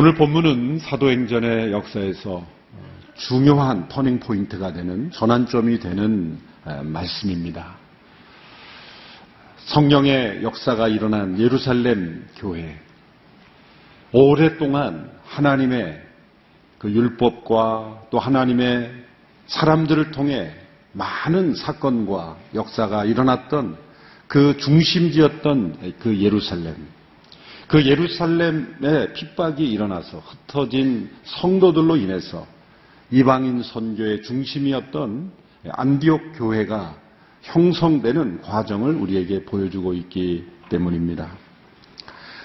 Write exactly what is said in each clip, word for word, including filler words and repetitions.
오늘 본문은 사도행전의 역사에서 중요한 터닝포인트가 되는 전환점이 되는 말씀입니다. 성령의 역사가 일어난 예루살렘 교회, 오랫동안 하나님의 그 율법과 또 하나님의 사람들을 통해 많은 사건과 역사가 일어났던 그 중심지였던 그 예루살렘, 그 예루살렘의 핍박이 일어나서 흩어진 성도들로 인해서 이방인 선교의 중심이었던 안디옥 교회가 형성되는 과정을 우리에게 보여주고 있기 때문입니다.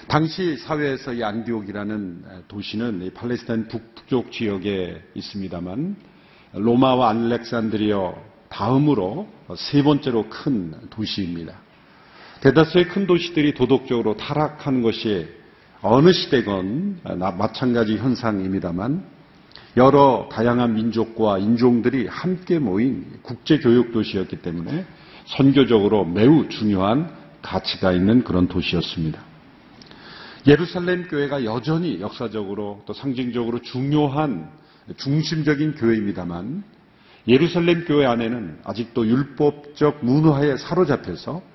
당시 사회에서 이 안디옥이라는 도시는 팔레스타인 북쪽 지역에 있습니다만 로마와 알렉산드리아 다음으로 세 번째로 큰 도시입니다. 대다수의 큰 도시들이 도덕적으로 타락한 것이 어느 시대건 마찬가지 현상입니다만 여러 다양한 민족과 인종들이 함께 모인 국제교역 도시였기 때문에 선교적으로 매우 중요한 가치가 있는 그런 도시였습니다. 예루살렘 교회가 여전히 역사적으로 또 상징적으로 중요한 중심적인 교회입니다만 예루살렘 교회 안에는 아직도 율법적 문화에 사로잡혀서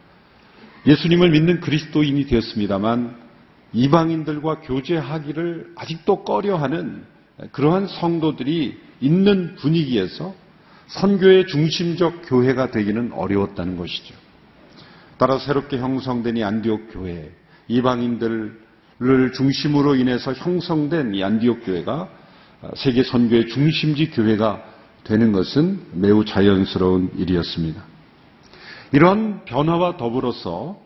예수님을 믿는 그리스도인이 되었습니다만 이방인들과 교제하기를 아직도 꺼려하는 그러한 성도들이 있는 분위기에서 선교의 중심적 교회가 되기는 어려웠다는 것이죠. 따라 새롭게 형성된 이 안디옥 교회, 이방인들을 중심으로 인해서 형성된 이 안디옥 교회가 세계 선교의 중심지 교회가 되는 것은 매우 자연스러운 일이었습니다. 이런 변화와 더불어서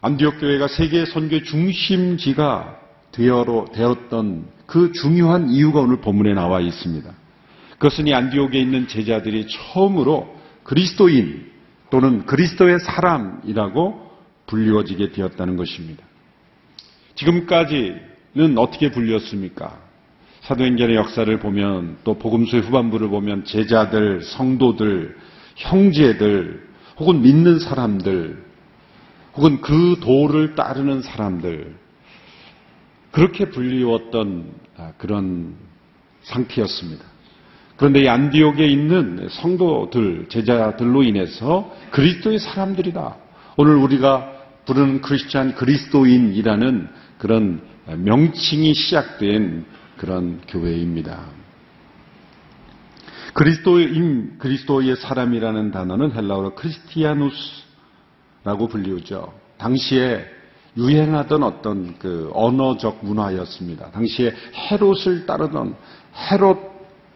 안디옥 교회가 세계 선교의 중심지가 되었던 그 중요한 이유가 오늘 본문에 나와 있습니다. 그것은 이 안디옥에 있는 제자들이 처음으로 그리스도인 또는 그리스도의 사람이라고 불리워지게 되었다는 것입니다. 지금까지는 어떻게 불렸습니까? 사도행전의 역사를 보면 또 복음서의 후반부를 보면 제자들, 성도들, 형제들 혹은 믿는 사람들 혹은 그 도를 따르는 사람들 그렇게 불리웠던 그런 상태였습니다. 그런데 이 안디옥에 있는 성도들, 제자들로 인해서 그리스도의 사람들이다. 오늘 우리가 부르는 크리스찬 그리스도인이라는 그런 명칭이 시작된 그런 교회입니다. 그리스도인, 그리스도의 사람이라는 단어는 헬라어로 크리스티아누스라고 불리우죠. 당시에 유행하던 어떤 그 언어적 문화였습니다. 당시에 헤롯을 따르던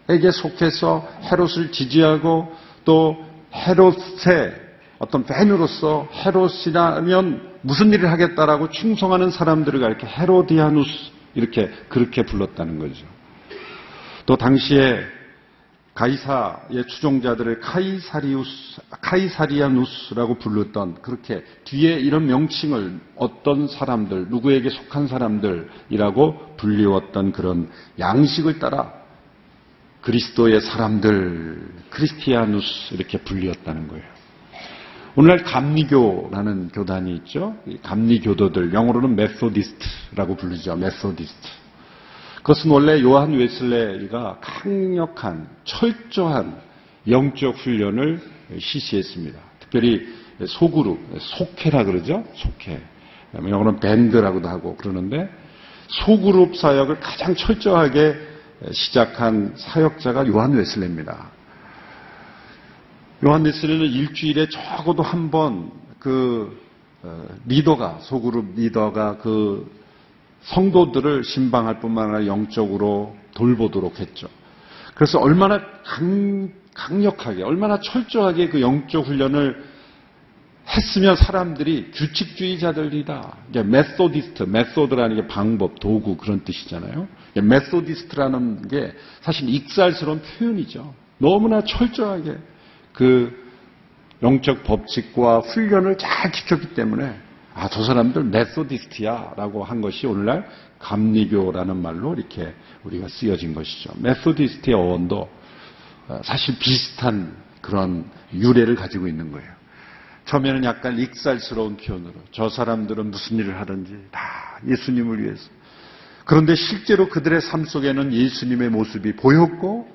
헤롯에게 속해서 헤롯을 지지하고 또 헤롯의 어떤 팬으로서 헤롯이라면 무슨 일을 하겠다라고 충성하는 사람들을 가리켜 헤로디아누스 이렇게 그렇게 불렀다는 거죠. 또 당시에 가이사의 추종자들을 카이사리우스, 카이사리아누스라고 불렀던 그렇게 뒤에 이런 명칭을 어떤 사람들, 누구에게 속한 사람들이라고 불리웠던 그런 양식을 따라 그리스도의 사람들, 크리스티아누스 이렇게 불리웠다는 거예요. 오늘날 감리교라는 교단이 있죠. 감리교도들, 영어로는 메소디스트라고 부르죠. 메소디스트. 그것은 원래 요한 웨슬레이가 강력한 철저한 영적 훈련을 실시했습니다. 특별히 소그룹, 속회라 그러죠. 속회. 영어로는 밴드라고도 하고 그러는데 소그룹 사역을 가장 철저하게 시작한 사역자가 요한 웨슬레이입니다. 요한 웨슬레이는 일주일에 적어도 한 번 그 리더가, 소그룹 리더가 그 성도들을 신방할 뿐만 아니라 영적으로 돌보도록 했죠. 그래서 얼마나 강, 강력하게, 얼마나 철저하게 그 영적 훈련을 했으면 사람들이 규칙주의자들이다. 이게 메소디스트, 메소드라는 게 방법, 도구 그런 뜻이잖아요. 메소디스트라는 게 사실 익살스러운 표현이죠. 너무나 철저하게 그 영적 법칙과 훈련을 잘 지켰기 때문에 아, 저 사람들 메소디스트야라고 한 것이 오늘날 감리교라는 말로 이렇게 우리가 쓰여진 것이죠. 메소디스트의 어원도 사실 비슷한 그런 유래를 가지고 있는 거예요. 처음에는 약간 익살스러운 표현으로 저 사람들은 무슨 일을 하든지 다 예수님을 위해서. 그런데 실제로 그들의 삶 속에는 예수님의 모습이 보였고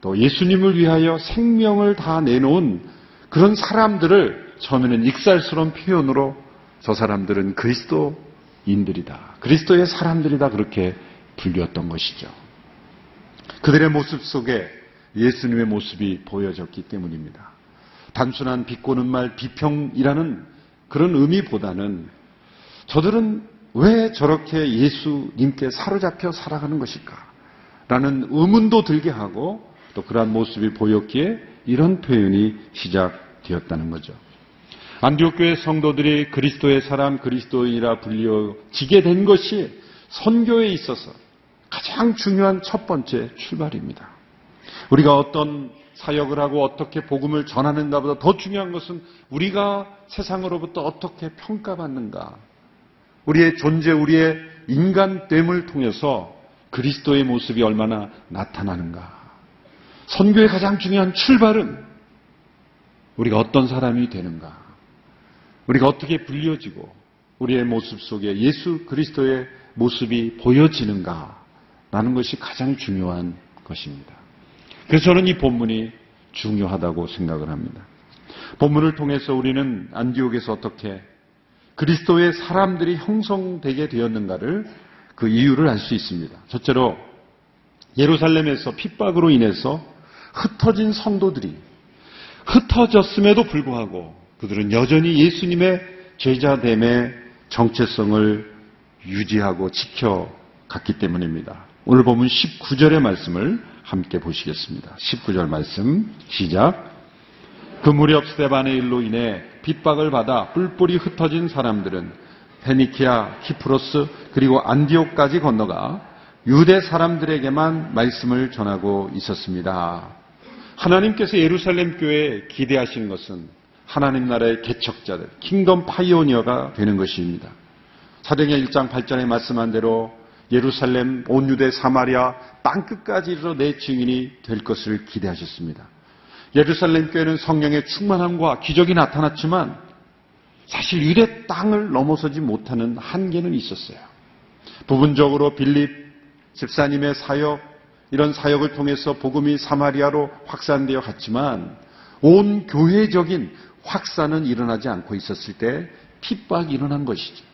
또 예수님을 위하여 생명을 다 내놓은 그런 사람들을 처음에는 익살스러운 표현으로 저 사람들은 그리스도인들이다. 그리스도의 사람들이다. 그렇게 불렸던 것이죠. 그들의 모습 속에 예수님의 모습이 보여졌기 때문입니다. 단순한 비꼬는 말, 비평이라는 그런 의미보다는 저들은 왜 저렇게 예수님께 사로잡혀 살아가는 것일까? 라는 의문도 들게 하고 또 그러한 모습이 보였기에 이런 표현이 시작되었다는 거죠. 안디옥 교회 성도들이 그리스도의 사람, 그리스도인이라 불려지게 된 것이 선교에 있어서 가장 중요한 첫 번째 출발입니다. 우리가 어떤 사역을 하고 어떻게 복음을 전하는가보다 더 중요한 것은 우리가 세상으로부터 어떻게 평가받는가. 우리의 존재, 우리의 인간됨을 통해서 그리스도의 모습이 얼마나 나타나는가. 선교의 가장 중요한 출발은 우리가 어떤 사람이 되는가. 우리가 어떻게 불려지고 우리의 모습 속에 예수 그리스도의 모습이 보여지는가라는 것이 가장 중요한 것입니다. 그래서 저는 이 본문이 중요하다고 생각을 합니다. 본문을 통해서 우리는 안디옥에서 어떻게 그리스도의 사람들이 형성되게 되었는가를 그 이유를 알 수 있습니다. 첫째로 예루살렘에서 핍박으로 인해서 흩어진 성도들이 흩어졌음에도 불구하고 그들은 여전히 예수님의 제자됨의 정체성을 유지하고 지켜갔기 때문입니다. 오늘 보면 십구 절의 말씀을 함께 보시겠습니다. 십구 절 말씀 시작. 그 무렵 스데반의 일로 인해 핍박을 받아 뿔뿔이 흩어진 사람들은 페니키아, 키프로스 그리고 안디옥까지 건너가 유대 사람들에게만 말씀을 전하고 있었습니다. 하나님께서 예루살렘 교회에 기대하신 것은 하나님 나라의 개척자들, 킹덤 파이오니어가 되는 것입니다. 사도행전 일 장 팔 절에 말씀한 대로 예루살렘, 온 유대, 사마리아, 땅끝까지 이르러 내 증인이 될 것을 기대하셨습니다. 예루살렘 교회는 성령의 충만함과 기적이 나타났지만 사실 유대 땅을 넘어서지 못하는 한계는 있었어요. 부분적으로 빌립 집사님의 사역, 이런 사역을 통해서 복음이 사마리아로 확산되어 갔지만 온 교회적인 확산은 일어나지 않고 있었을 때 핍박이 일어난 것이죠.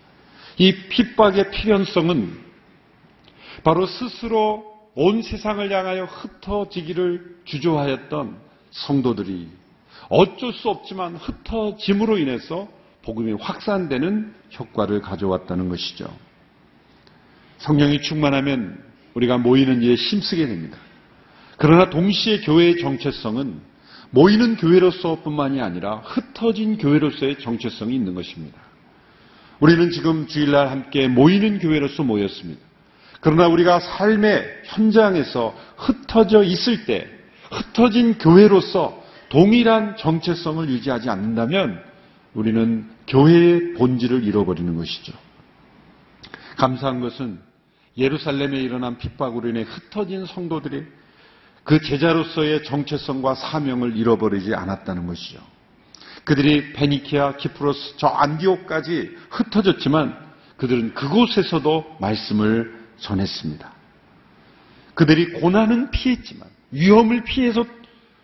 이 핍박의 필연성은 바로 스스로 온 세상을 향하여 흩어지기를 주저하였던 성도들이 어쩔 수 없지만 흩어짐으로 인해서 복음이 확산되는 효과를 가져왔다는 것이죠. 성령이 충만하면 우리가 모이는 일에 힘쓰게 됩니다. 그러나 동시에 교회의 정체성은 모이는 교회로서뿐만이 아니라 흩어진 교회로서의 정체성이 있는 것입니다. 우리는 지금 주일날 함께 모이는 교회로서 모였습니다. 그러나 우리가 삶의 현장에서 흩어져 있을 때 흩어진 교회로서 동일한 정체성을 유지하지 않는다면 우리는 교회의 본질을 잃어버리는 것이죠. 감사한 것은 예루살렘에 일어난 핍박으로 인해 흩어진 성도들이 그 제자로서의 정체성과 사명을 잃어버리지 않았다는 것이죠. 그들이 페니키아, 키프로스, 저 안디옥까지 흩어졌지만 그들은 그곳에서도 말씀을 전했습니다. 그들이 고난은 피했지만 위험을 피해서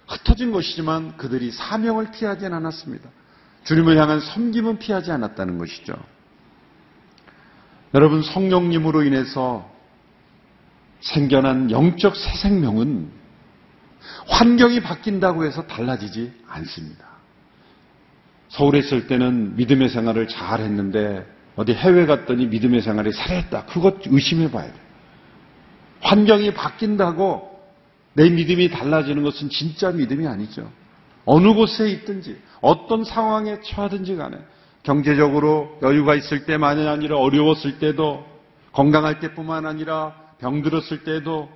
흩어진 것이지만 그들이 사명을 피하지는 않았습니다. 주님을 향한 섬김은 피하지 않았다는 것이죠. 여러분, 성령님으로 인해서 생겨난 영적 새 생명은 환경이 바뀐다고 해서 달라지지 않습니다. 서울에 있을 때는 믿음의 생활을 잘 했는데 어디 해외 갔더니 믿음의 생활이 살해했다. 그것 의심해 봐야 돼요. 환경이 바뀐다고 내 믿음이 달라지는 것은 진짜 믿음이 아니죠. 어느 곳에 있든지 어떤 상황에 처하든지 간에 경제적으로 여유가 있을 때만이 아니라 어려웠을 때도 건강할 때뿐만 아니라 병들었을 때도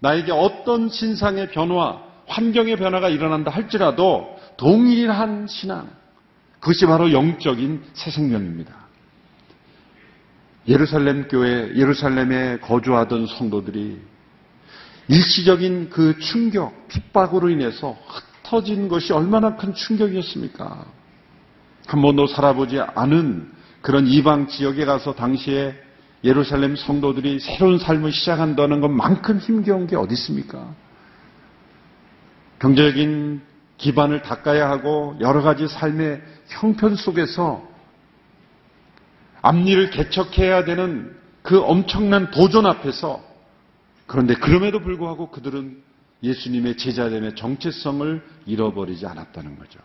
나에게 어떤 신상의 변화, 환경의 변화가 일어난다 할지라도 동일한 신앙, 그것이 바로 영적인 새 생명입니다. 예루살렘 교회, 예루살렘에 거주하던 성도들이 일시적인 그 충격, 핍박으로 인해서 흩어진 것이 얼마나 큰 충격이었습니까? 한 번도 살아보지 않은 그런 이방 지역에 가서 당시에 예루살렘 성도들이 새로운 삶을 시작한다는 것만큼 힘겨운 게 어디 있습니까? 경제적인 기반을 닦아야 하고 여러 가지 삶의 형편 속에서 앞니를 개척해야 되는 그 엄청난 도전 앞에서, 그런데 그럼에도 불구하고 그들은 예수님의 제자됨의 정체성을 잃어버리지 않았다는 거죠.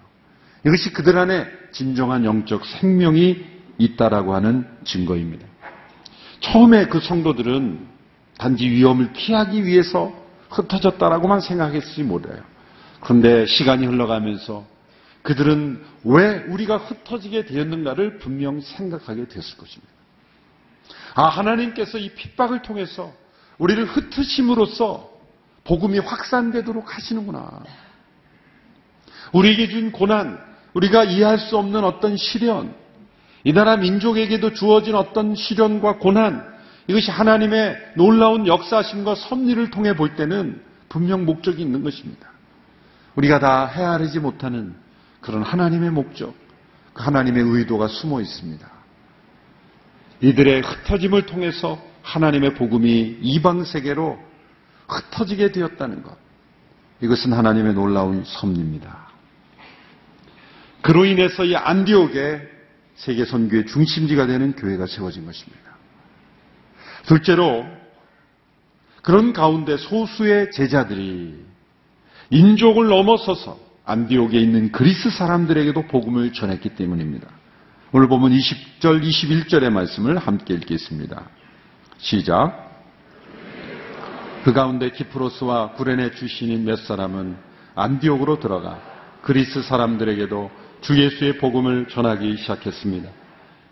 이것이 그들 안에 진정한 영적 생명이 있다라고 하는 증거입니다. 처음에 그 성도들은 단지 위험을 피하기 위해서 흩어졌다라고만 생각했을지 몰라요. 그런데 시간이 흘러가면서 그들은 왜 우리가 흩어지게 되었는가를 분명 생각하게 됐을 것입니다. 아, 하나님께서 이 핍박을 통해서 우리를 흩으심으로써 복음이 확산되도록 하시는구나. 우리에게 준 고난, 우리가 이해할 수 없는 어떤 시련, 이 나라 민족에게도 주어진 어떤 시련과 고난, 이것이 하나님의 놀라운 역사심과 섭리를 통해 볼 때는 분명 목적이 있는 것입니다. 우리가 다 헤아리지 못하는 그런 하나님의 목적, 그 하나님의 의도가 숨어 있습니다. 이들의 흩어짐을 통해서 하나님의 복음이 이방 세계로 흩어지게 되었다는 것, 이것은 하나님의 놀라운 섭리입니다. 그로 인해서 이 안디옥의 세계 선교의 중심지가 되는 교회가 세워진 것입니다. 둘째로, 그런 가운데 소수의 제자들이 인종을 넘어서서 안디옥에 있는 그리스 사람들에게도 복음을 전했기 때문입니다. 오늘 보면 이십 절, 이십일 절의 말씀을 함께 읽겠습니다. 시작. 그 가운데 키프로스와 구레네 출신인 몇 사람은 안디옥으로 들어가 그리스 사람들에게도 주 예수의 복음을 전하기 시작했습니다.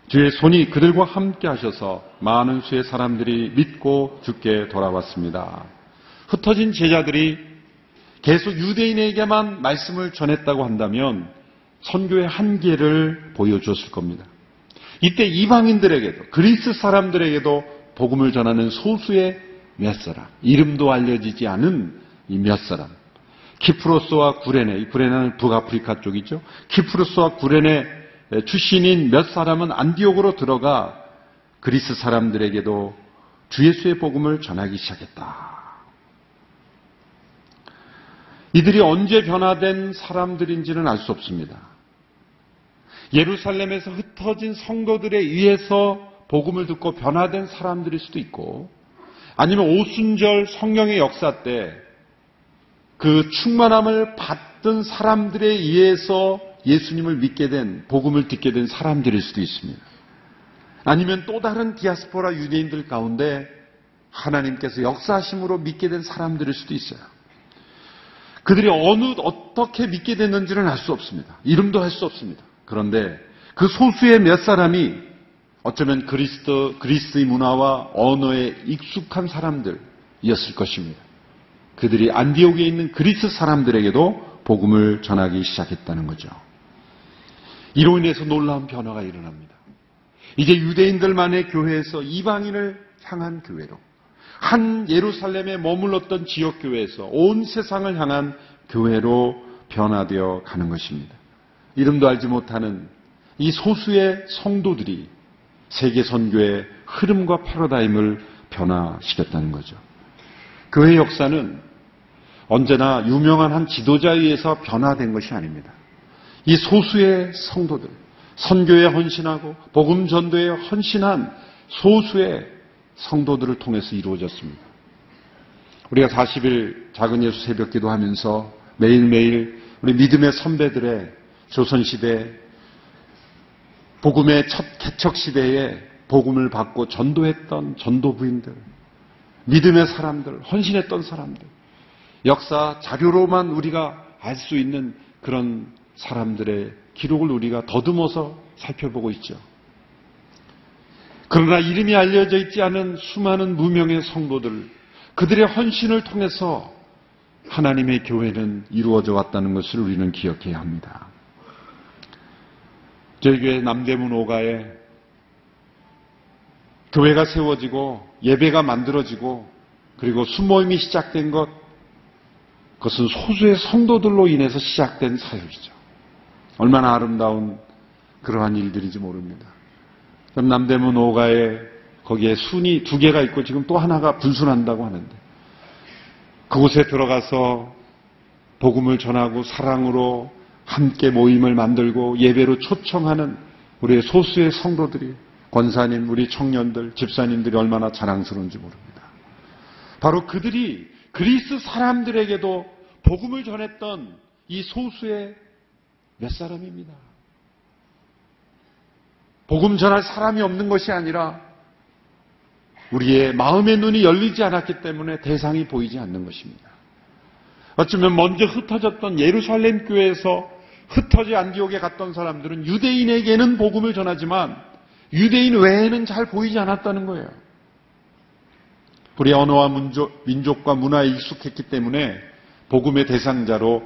주의 손이 그들과 함께 하셔서 많은 수의 사람들이 믿고 주께 돌아왔습니다. 흩어진 제자들이 계속 유대인에게만 말씀을 전했다고 한다면 선교의 한계를 보여줬을 겁니다. 이때 이방인들에게도, 그리스 사람들에게도 복음을 전하는 소수의 몇 사람, 이름도 알려지지 않은 이 몇 사람, 키프로스와 구레네, 이 구레네는 북아프리카 쪽이죠. 키프로스와 구레네 출신인 몇 사람은 안디옥으로 들어가 그리스 사람들에게도 주 예수의 복음을 전하기 시작했다. 이들이 언제 변화된 사람들인지는 알 수 없습니다. 예루살렘에서 흩어진 성도들에 의해서 복음을 듣고 변화된 사람들일 수도 있고, 아니면 오순절 성령의 역사 때 그 충만함을 받던 사람들에 의해서 예수님을 믿게 된, 복음을 듣게 된 사람들일 수도 있습니다. 아니면 또 다른 디아스포라 유대인들 가운데 하나님께서 역사하심으로 믿게 된 사람들일 수도 있어요. 그들이 어느, 어떻게 믿게 됐는지는 알 수 없습니다. 이름도 할 수 없습니다. 그런데 그 소수의 몇 사람이 어쩌면 그리스도, 그리스의 문화와 언어에 익숙한 사람들이었을 것입니다. 그들이 안디옥에 있는 그리스 사람들에게도 복음을 전하기 시작했다는 거죠. 이로 인해서 놀라운 변화가 일어납니다. 이제 유대인들만의 교회에서 이방인을 향한 교회로, 한 예루살렘에 머물렀던 지역교회에서 온 세상을 향한 교회로 변화되어 가는 것입니다. 이름도 알지 못하는 이 소수의 성도들이 세계 선교의 흐름과 패러다임을 변화시켰다는 거죠. 교회 역사는 언제나 유명한 한 지도자에 의해서 변화된 것이 아닙니다. 이 소수의 성도들, 선교에 헌신하고 복음 전도에 헌신한 소수의 성도들을 통해서 이루어졌습니다. 우리가 사십 일 작은 예수 새벽기도 하면서 매일매일 우리 믿음의 선배들의 조선시대 복음의 첫 개척시대에 복음을 받고 전도했던 전도부인들, 믿음의 사람들, 헌신했던 사람들, 역사 자료로만 우리가 알 수 있는 그런 사람들의 기록을 우리가 더듬어서 살펴보고 있죠. 그러나 이름이 알려져 있지 않은 수많은 무명의 성도들, 그들의 헌신을 통해서 하나님의 교회는 이루어져 왔다는 것을 우리는 기억해야 합니다. 저희 교회 남대문 오가에 교회가 세워지고 예배가 만들어지고 그리고 순모임이 시작된 것, 그것은 소수의 성도들로 인해서 시작된 사역이죠. 얼마나 아름다운 그러한 일들인지 모릅니다. 남대문 오가에 거기에 순이 두 개가 있고 지금 또 하나가 불순한다고 하는데 그곳에 들어가서 복음을 전하고 사랑으로 함께 모임을 만들고 예배로 초청하는 우리의 소수의 성도들이 권사님, 우리 청년들, 집사님들이 얼마나 자랑스러운지 모릅니다. 바로 그들이 그리스 사람들에게도 복음을 전했던 이 소수의 몇 사람입니다. 복음 전할 사람이 없는 것이 아니라 우리의 마음의 눈이 열리지 않았기 때문에 대상이 보이지 않는 것입니다. 어쩌면 먼저 흩어졌던 예루살렘 교회에서 흩어지 안디옥에 갔던 사람들은 유대인에게는 복음을 전하지만 유대인 외에는 잘 보이지 않았다는 거예요. 우리의 언어와 민족, 민족과 문화에 익숙했기 때문에 복음의 대상자로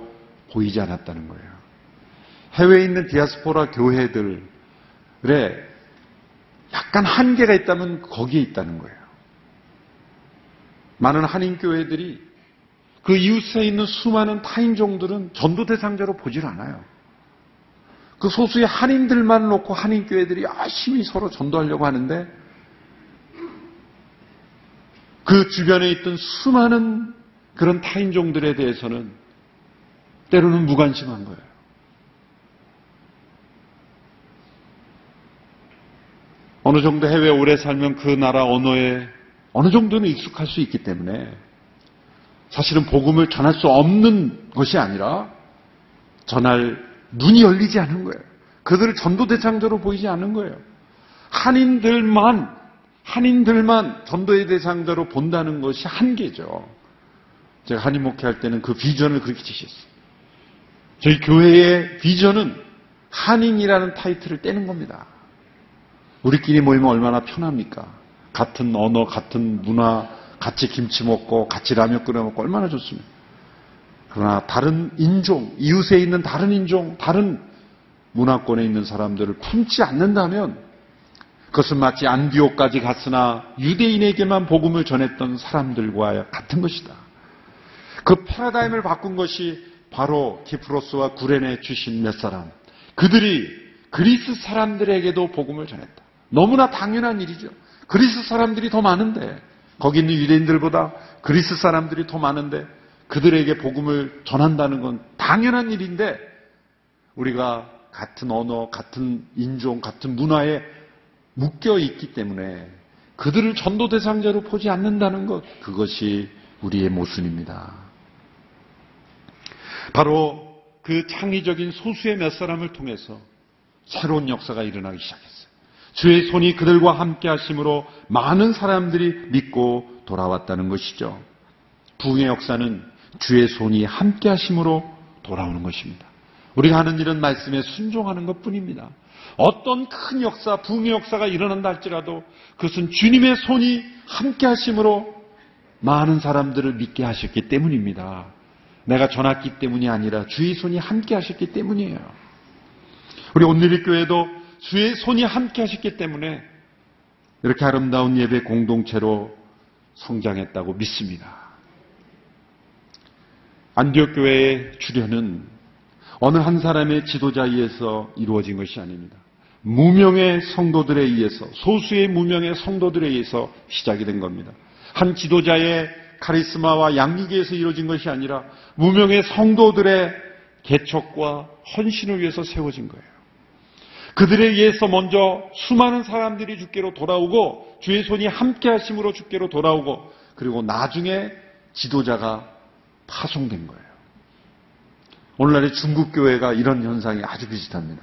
보이지 않았다는 거예요. 해외에 있는 디아스포라 교회들의 약간 한계가 있다면 거기에 있다는 거예요. 많은 한인교회들이 그 이웃에 있는 수많은 타인종들은 전도 대상자로 보질 않아요. 그 소수의 한인들만 놓고 한인교회들이 열심히 서로 전도하려고 하는데 그 주변에 있던 수많은 그런 타인종들에 대해서는 때로는 무관심한 거예요. 어느 정도 해외에 오래 살면 그 나라 언어에 어느 정도는 익숙할 수 있기 때문에 사실은 복음을 전할 수 없는 것이 아니라 전할 눈이 열리지 않은 거예요. 그들을 전도 대상자로 보이지 않은 거예요. 한인들만 한인들만 전도의 대상자로 본다는 것이 한계죠. 제가 한인 목회할 때는 그 비전을 그렇게 제시했어요. 저희 교회의 비전은 한인이라는 타이틀을 떼는 겁니다. 우리끼리 모이면 얼마나 편합니까? 같은 언어, 같은 문화, 같이 김치 먹고 같이 라면 끓여 먹고 얼마나 좋습니까? 그러나 다른 인종, 이웃에 있는 다른 인종, 다른 문화권에 있는 사람들을 품지 않는다면 그것은 마치 안디옥까지 갔으나 유대인에게만 복음을 전했던 사람들과 같은 것이다. 그 패러다임을 바꾼 것이 바로 키프로스와 구레네 주신 몇 사람, 그들이 그리스 사람들에게도 복음을 전했다. 너무나 당연한 일이죠. 그리스 사람들이 더 많은데, 거기 있는 유대인들보다 그리스 사람들이 더 많은데 그들에게 복음을 전한다는 건 당연한 일인데 우리가 같은 언어, 같은 인종, 같은 문화에 묶여 있기 때문에 그들을 전도 대상자로 보지 않는다는 것, 그것이 우리의 모순입니다. 바로 그 창의적인 소수의 몇 사람을 통해서 새로운 역사가 일어나기 시작했어요. 주의 손이 그들과 함께 하심으로 많은 사람들이 믿고 돌아왔다는 것이죠. 부흥의 역사는 주의 손이 함께 하심으로 돌아오는 것입니다. 우리가 하는 일은 말씀에 순종하는 것뿐입니다. 어떤 큰 역사, 부흥의 역사가 일어난다 할지라도 그것은 주님의 손이 함께 하심으로 많은 사람들을 믿게 하셨기 때문입니다. 내가 전했기 때문이 아니라 주의 손이 함께 하셨기 때문이에요. 우리 온누리 교회도 주의 손이 함께 하셨기 때문에 이렇게 아름다운 예배 공동체로 성장했다고 믿습니다. 안디옥 교회의 주련은 어느 한 사람의 지도자에 의해서 이루어진 것이 아닙니다. 무명의 성도들에 의해서, 소수의 무명의 성도들에 의해서 시작이 된 겁니다. 한 지도자의 카리스마와 양육에 의해서 이루어진 것이 아니라 무명의 성도들의 개척과 헌신을 위해서 세워진 거예요. 그들에 의해서 먼저 수많은 사람들이 주께로 돌아오고 주의 손이 함께 하심으로 주께로 돌아오고 그리고 나중에 지도자가 파송된 거예요. 오늘날의 중국 교회가 이런 현상이 아주 비슷합니다.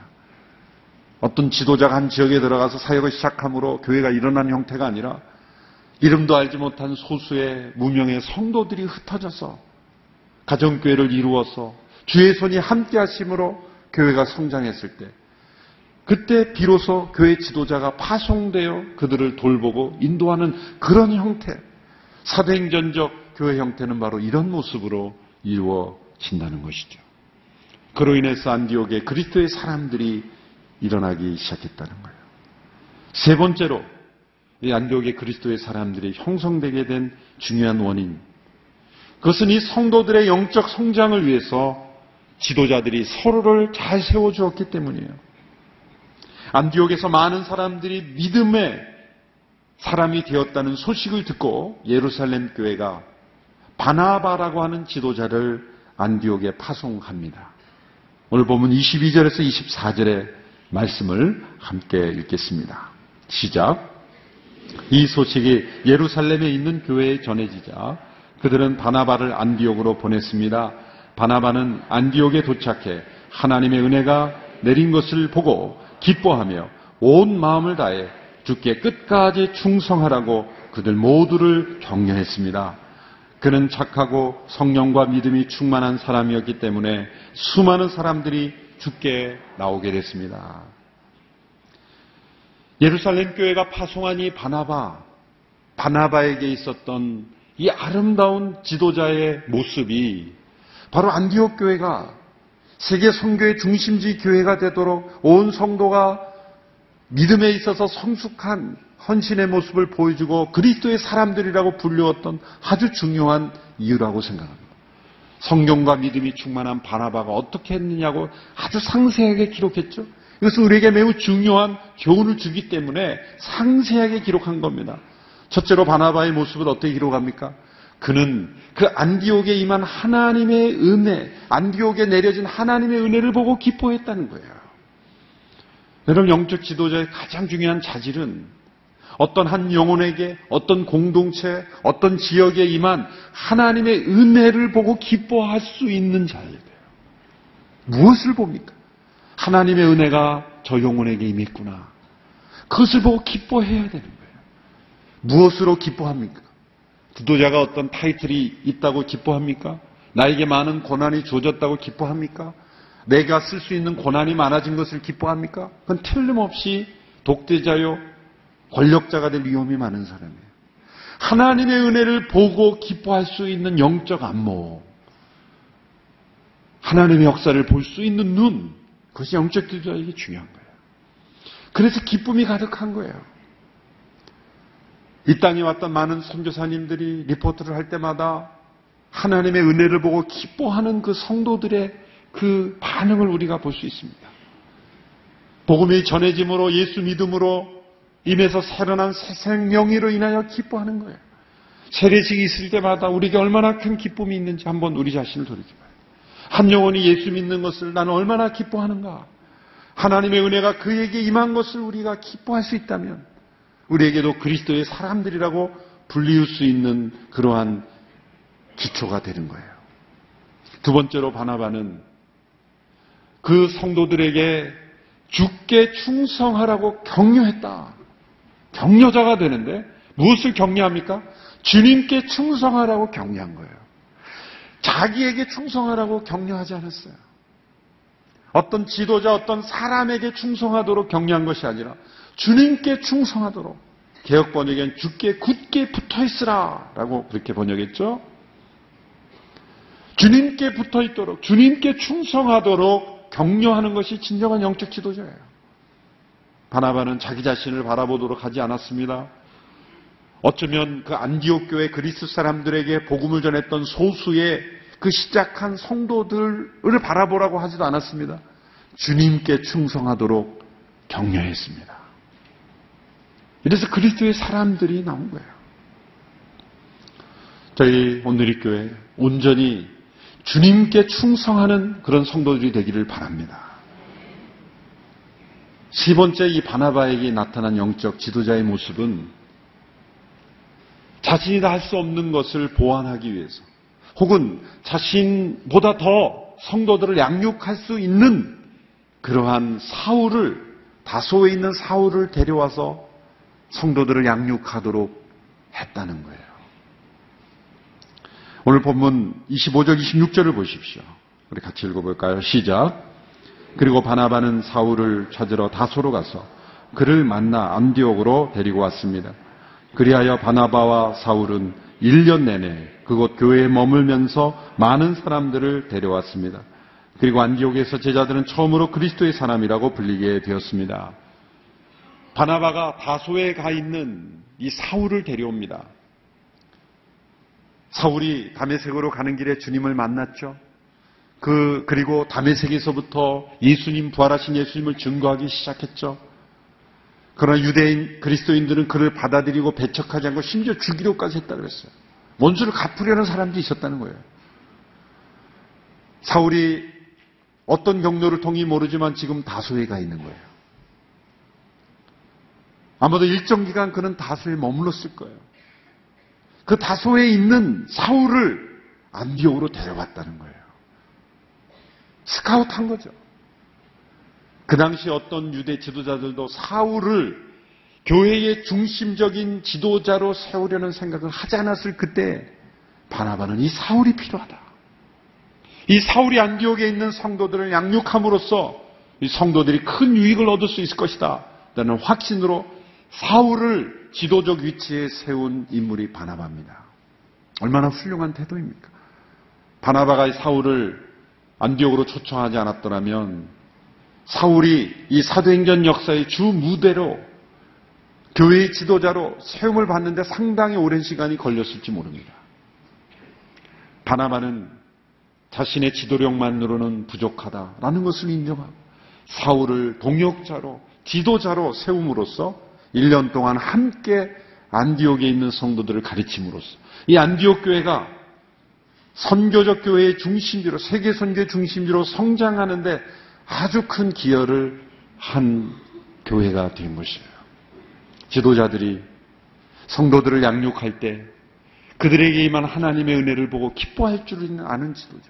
어떤 지도자가 한 지역에 들어가서 사역을 시작함으로 교회가 일어난 형태가 아니라 이름도 알지 못한 소수의 무명의 성도들이 흩어져서 가정교회를 이루어서 주의 손이 함께 하심으로 교회가 성장했을 때 그때 비로소 교회 지도자가 파송되어 그들을 돌보고 인도하는 그런 형태, 사도행전적 교회 형태는 바로 이런 모습으로 이루어진다는 것이죠. 그로 인해서 안디옥에 그리스도의 사람들이 일어나기 시작했다는 거예요. 세 번째로 이 안디옥에 그리스도의 사람들이 형성되게 된 중요한 원인, 그것은 이 성도들의 영적 성장을 위해서 지도자들이 서로를 잘 세워주었기 때문이에요. 안디옥에서 많은 사람들이 믿음의 사람이 되었다는 소식을 듣고 예루살렘 교회가 바나바라고 하는 지도자를 안디옥에 파송합니다. 오늘 보면 이십이 절에서 이십사 절의 말씀을 함께 읽겠습니다. 시작. 이 소식이 예루살렘에 있는 교회에 전해지자 그들은 바나바를 안디옥으로 보냈습니다. 바나바는 안디옥에 도착해 하나님의 은혜가 내린 것을 보고 기뻐하며 온 마음을 다해 주께 끝까지 충성하라고 그들 모두를 격려했습니다. 그는 착하고 성령과 믿음이 충만한 사람이었기 때문에 수많은 사람들이 주께 나오게 됐습니다. 예루살렘 교회가 파송한 이 바나바, 바나바에게 있었던 이 아름다운 지도자의 모습이 바로 안디옥 교회가 세계 선교의 중심지 교회가 되도록 온 성도가 믿음에 있어서 성숙한 헌신의 모습을 보여주고 그리스도의 사람들이라고 불리웠던 아주 중요한 이유라고 생각합니다. 성경과 믿음이 충만한 바나바가 어떻게 했느냐고 아주 상세하게 기록했죠. 이것은 우리에게 매우 중요한 교훈을 주기 때문에 상세하게 기록한 겁니다. 첫째로 바나바의 모습을 어떻게 기록합니까? 그는 그 안디옥에 임한 하나님의 은혜, 안디옥에 내려진 하나님의 은혜를 보고 기뻐했다는 거예요. 여러분, 영적 지도자의 가장 중요한 자질은 어떤 한 영혼에게, 어떤 공동체, 어떤 지역에 임한 하나님의 은혜를 보고 기뻐할 수 있는 자예요. 무엇을 봅니까? 하나님의 은혜가 저 영혼에게 임했구나. 그것을 보고 기뻐해야 되는 거예요. 무엇으로 기뻐합니까? 지도자가 어떤 타이틀이 있다고 기뻐합니까? 나에게 많은 고난이 주어졌다고 기뻐합니까? 내가 쓸 수 있는 고난이 많아진 것을 기뻐합니까? 그건 틀림없이 독재자요, 권력자가 될 위험이 많은 사람이에요. 하나님의 은혜를 보고 기뻐할 수 있는 영적 안목, 하나님의 역사를 볼 수 있는 눈, 그것이 영적 지도자에게 중요한 거예요. 그래서 기쁨이 가득한 거예요. 이 땅에 왔던 많은 선교사님들이 리포트를 할 때마다 하나님의 은혜를 보고 기뻐하는 그 성도들의 그 반응을 우리가 볼 수 있습니다. 복음이 전해짐으로 예수 믿음으로 임해서 살아난 새 생명이로 인하여 기뻐하는 거예요. 세례식이 있을 때마다 우리에게 얼마나 큰 기쁨이 있는지 한번 우리 자신을 돌이켜봐요. 한 영혼이 예수 믿는 것을 나는 얼마나 기뻐하는가. 하나님의 은혜가 그에게 임한 것을 우리가 기뻐할 수 있다면 우리에게도 그리스도의 사람들이라고 불리울 수 있는 그러한 기초가 되는 거예요. 두 번째로 바나바는 그 성도들에게 주께 충성하라고 격려했다. 격려자가 되는데 무엇을 격려합니까? 주님께 충성하라고 격려한 거예요. 자기에게 충성하라고 격려하지 않았어요. 어떤 지도자, 어떤 사람에게 충성하도록 격려한 것이 아니라 주님께 충성하도록, 개혁 번역엔 주께 굳게 붙어 있으라 라고 그렇게 번역했죠. 주님께 붙어 있도록, 주님께 충성하도록 격려하는 것이 진정한 영적 지도자예요. 바나바는 자기 자신을 바라보도록 하지 않았습니다. 어쩌면 그 안디옥 교회 그리스 사람들에게 복음을 전했던 소수의 그 시작한 성도들을 바라보라고 하지도 않았습니다. 주님께 충성하도록 격려했습니다. 이래서 그리스도의 사람들이 나온 거예요. 저희 온누리 교회 온전히 주님께 충성하는 그런 성도들이 되기를 바랍니다. 세 번째, 이 바나바에게 나타난 영적 지도자의 모습은 자신이 다 할 수 없는 것을 보완하기 위해서 혹은 자신보다 더 성도들을 양육할 수 있는 그러한 사울을, 다소에 있는 사울을 데려와서 성도들을 양육하도록 했다는 거예요. 오늘 본문 이십오 절, 이십육 절을 보십시오. 우리 같이 읽어볼까요? 시작. 그리고 바나바는 사울을 찾으러 다소로 가서 그를 만나 안디옥으로 데리고 왔습니다. 그리하여 바나바와 사울은 일 년 내내 그곳 교회에 머물면서 많은 사람들을 데려왔습니다. 그리고 안디옥에서 제자들은 처음으로 그리스도의 사람이라고 불리게 되었습니다. 바나바가 다소에 가 있는 이 사울을 데려옵니다. 사울이 다메섹으로 가는 길에 주님을 만났죠. 그, 그리고 다메섹에서부터 예수님, 부활하신 예수님을 증거하기 시작했죠. 그러나 유대인 그리스도인들은 그를 받아들이고 배척하지 않고 심지어 죽이려까지 했다 그랬어요. 원수를 갚으려는 사람들이 있었다는 거예요. 사울이 어떤 경로를 통해 모르지만 지금 다소에 가 있는 거예요. 아마도 일정 기간 그는 다소에 머물렀을 거예요. 그 다소에 있는 사울을 안디옥으로 데려왔다는 거예요. 스카웃한 거죠. 그 당시 어떤 유대 지도자들도 사울을 교회의 중심적인 지도자로 세우려는 생각을 하지 않았을 그때 바나바는 이 사울이 필요하다. 이 사울이 안디옥에 있는 성도들을 양육함으로써 이 성도들이 큰 유익을 얻을 수 있을 것이다 라는 확신으로 사울을 지도적 위치에 세운 인물이 바나바입니다. 얼마나 훌륭한 태도입니까? 바나바가 사울을 안디옥으로 초청하지 않았더라면 사울이 이 사도행전 역사의 주 무대로 교회의 지도자로 세움을 받는데 상당히 오랜 시간이 걸렸을지 모릅니다. 바나바는 자신의 지도력만으로는 부족하다라는 것을 인정하고 사울을 동역자로 지도자로 세움으로써 일 년 동안 함께 안디옥에 있는 성도들을 가르침으로써 이 안디옥 교회가 선교적 교회의 중심지로 세계 선교의 중심지로 성장하는데 아주 큰 기여를 한 교회가 된 것이에요. 지도자들이 성도들을 양육할 때 그들에게만 하나님의 은혜를 보고 기뻐할 줄 아는 지도자,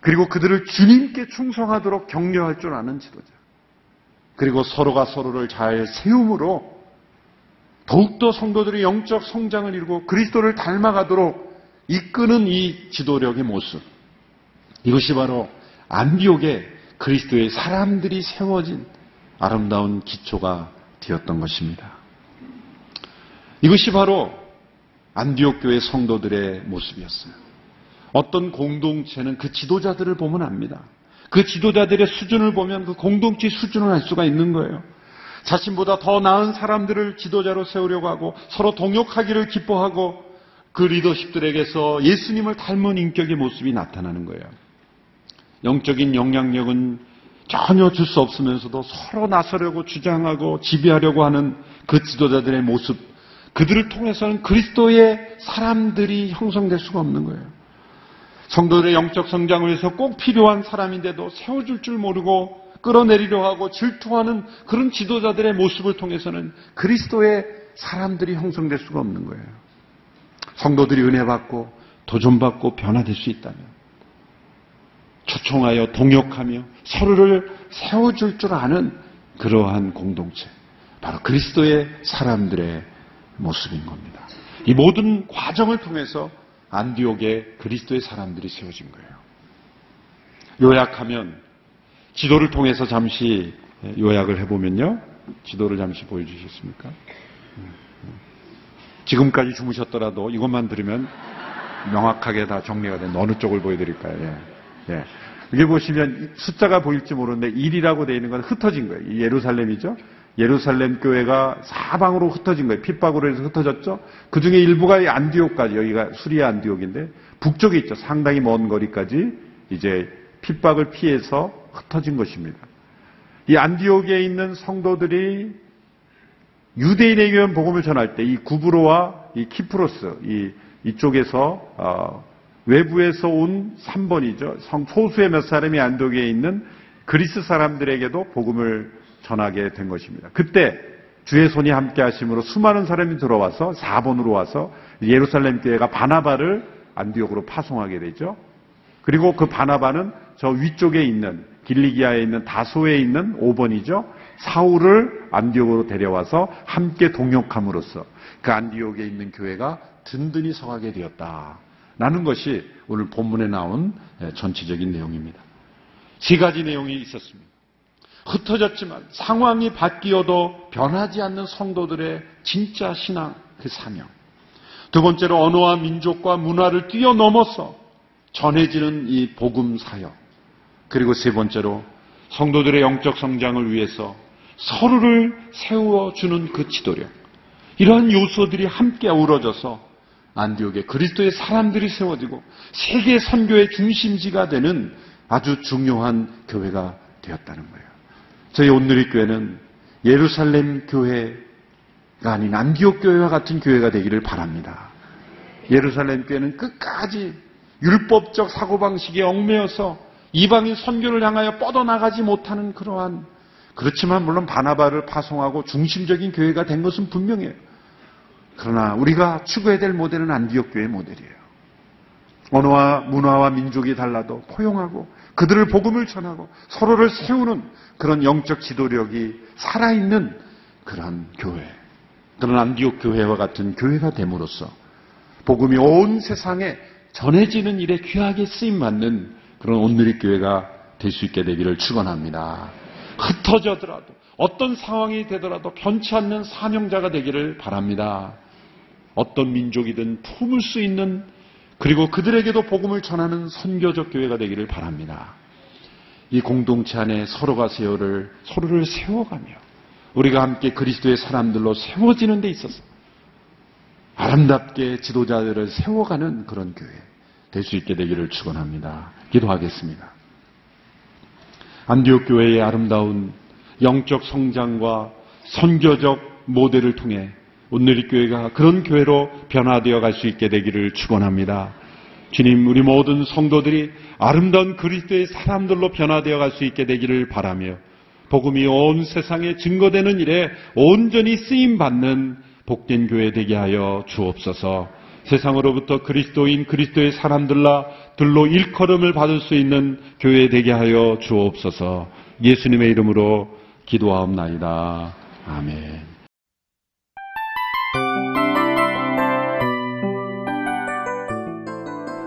그리고 그들을 주님께 충성하도록 격려할 줄 아는 지도자, 그리고 서로가 서로를 잘 세움으로 더욱더 성도들의 영적 성장을 이루고 그리스도를 닮아가도록 이끄는 이 지도력의 모습, 이것이 바로 안디옥에 그리스도의 사람들이 세워진 아름다운 기초가 되었던 것입니다. 이것이 바로 안디옥 교회 성도들의 모습이었어요. 어떤 공동체는 그 지도자들을 보면 압니다. 그 지도자들의 수준을 보면 그 공동체 수준을 알 수가 있는 거예요. 자신보다 더 나은 사람들을 지도자로 세우려고 하고 서로 동역하기를 기뻐하고 그 리더십들에게서 예수님을 닮은 인격의 모습이 나타나는 거예요. 영적인 영향력은 전혀 줄 수 없으면서도 서로 나서려고 주장하고 지배하려고 하는 그 지도자들의 모습, 그들을 통해서는 그리스도의 사람들이 형성될 수가 없는 거예요. 성도들의 영적 성장을 위해서 꼭 필요한 사람인데도 세워줄 줄 모르고 끌어내리려 하고 질투하는 그런 지도자들의 모습을 통해서는 그리스도의 사람들이 형성될 수가 없는 거예요. 성도들이 은혜 받고 도전받고 변화될 수 있다면 초청하여 동역하며 서로를 세워줄 줄 아는 그러한 공동체, 바로 그리스도의 사람들의 모습인 겁니다. 이 모든 과정을 통해서 안디옥에 그리스도의 사람들이 세워진 거예요. 요약하면, 지도를 통해서 잠시 요약을 해보면요, 지도를 잠시 보여주시겠습니까? 지금까지 주무셨더라도 이것만 들으면 명확하게 다 정리가 된 어느 쪽을 보여드릴까요? 예. 예. 여기 보시면 숫자가 보일지 모르는데 일이라고 되어 있는 건 흩어진 거예요. 예루살렘이죠. 예루살렘 교회가 사방으로 흩어진 거예요. 핍박으로 해서 흩어졌죠. 그 중에 일부가 안디옥까지, 여기가 수리아 안디옥인데 북쪽에 있죠. 상당히 먼 거리까지 이제 핍박을 피해서 흩어진 것입니다. 이 안디옥에 있는 성도들이 유대인에게만 복음을 전할 때 이 구브로와 이 키프로스 이 이쪽에서 어 외부에서 온 삼 번이죠. 소수의 몇 사람이 안디옥에 있는 그리스 사람들에게도 복음을 전하게 된 것입니다. 그때 주의 손이 함께 하심으로 수많은 사람이 들어와서 사 번으로 와서 예루살렘 교회가 바나바를 안디옥으로 파송하게 되죠. 그리고 그 바나바는 저 위쪽에 있는 길리기아에 있는 다소에 있는 오 번이죠. 사울을 안디옥으로 데려와서 함께 동역함으로써 그 안디옥에 있는 교회가 든든히 서가게 되었다 라는 것이 오늘 본문에 나온 전체적인 내용입니다. 세 가지 내용이 있었습니다. 흩어졌지만 상황이 바뀌어도 변하지 않는 성도들의 진짜 신앙, 그 사명. 두 번째로 언어와 민족과 문화를 뛰어넘어서 전해지는 이 복음 사역. 그리고 세 번째로 성도들의 영적 성장을 위해서 서로를 세워주는 그 지도력. 이러한 요소들이 함께 어우러져서 안디옥에 그리스도의 사람들이 세워지고 세계 선교의 중심지가 되는 아주 중요한 교회가 되었다는 거예요. 저희 온누리교회는 예루살렘 교회가 아닌 안디옥 교회와 같은 교회가 되기를 바랍니다. 예루살렘 교회는 끝까지 율법적 사고방식에 얽매여서 이방인 선교를 향하여 뻗어나가지 못하는 그러한, 그렇지만 물론 바나바를 파송하고 중심적인 교회가 된 것은 분명해요. 그러나 우리가 추구해야 될 모델은 안디옥 교회의 모델이에요. 언어와 문화와 민족이 달라도 포용하고 그들을 복음을 전하고 서로를 세우는 그런 영적 지도력이 살아있는 그런 교회, 그런 안디옥 교회와 같은 교회가 됨으로써 복음이 온 세상에 전해지는 일에 귀하게 쓰임받는 그런 온누리 교회가 될 수 있게 되기를 축원합니다. 흩어져더라도 어떤 상황이 되더라도 변치 않는 사명자가 되기를 바랍니다. 어떤 민족이든 품을 수 있는, 그리고 그들에게도 복음을 전하는 선교적 교회가 되기를 바랍니다. 이 공동체 안에 서로가 세워를, 서로를 세워가며 우리가 함께 그리스도의 사람들로 세워지는 데 있어서 아름답게 지도자들을 세워가는 그런 교회 될 수 있게 되기를 축원합니다. 기도하겠습니다. 안디옥 교회의 아름다운 영적 성장과 선교적 모델을 통해 온누리 교회가 그런 교회로 변화되어 갈 수 있게 되기를 축원합니다. 주님, 우리 모든 성도들이 아름다운 그리스도의 사람들로 변화되어 갈 수 있게 되기를 바라며 복음이 온 세상에 증거되는 일에 온전히 쓰임받는 복된 교회 되게 하여 주옵소서. 세상으로부터 그리스도인 그리스도의 사람들로 일컬음을 받을 수 있는 교회 되게 하여 주옵소서. 예수님의 이름으로 기도하옵나이다. 아멘.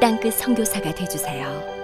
땅끝 선교사가 되어주세요.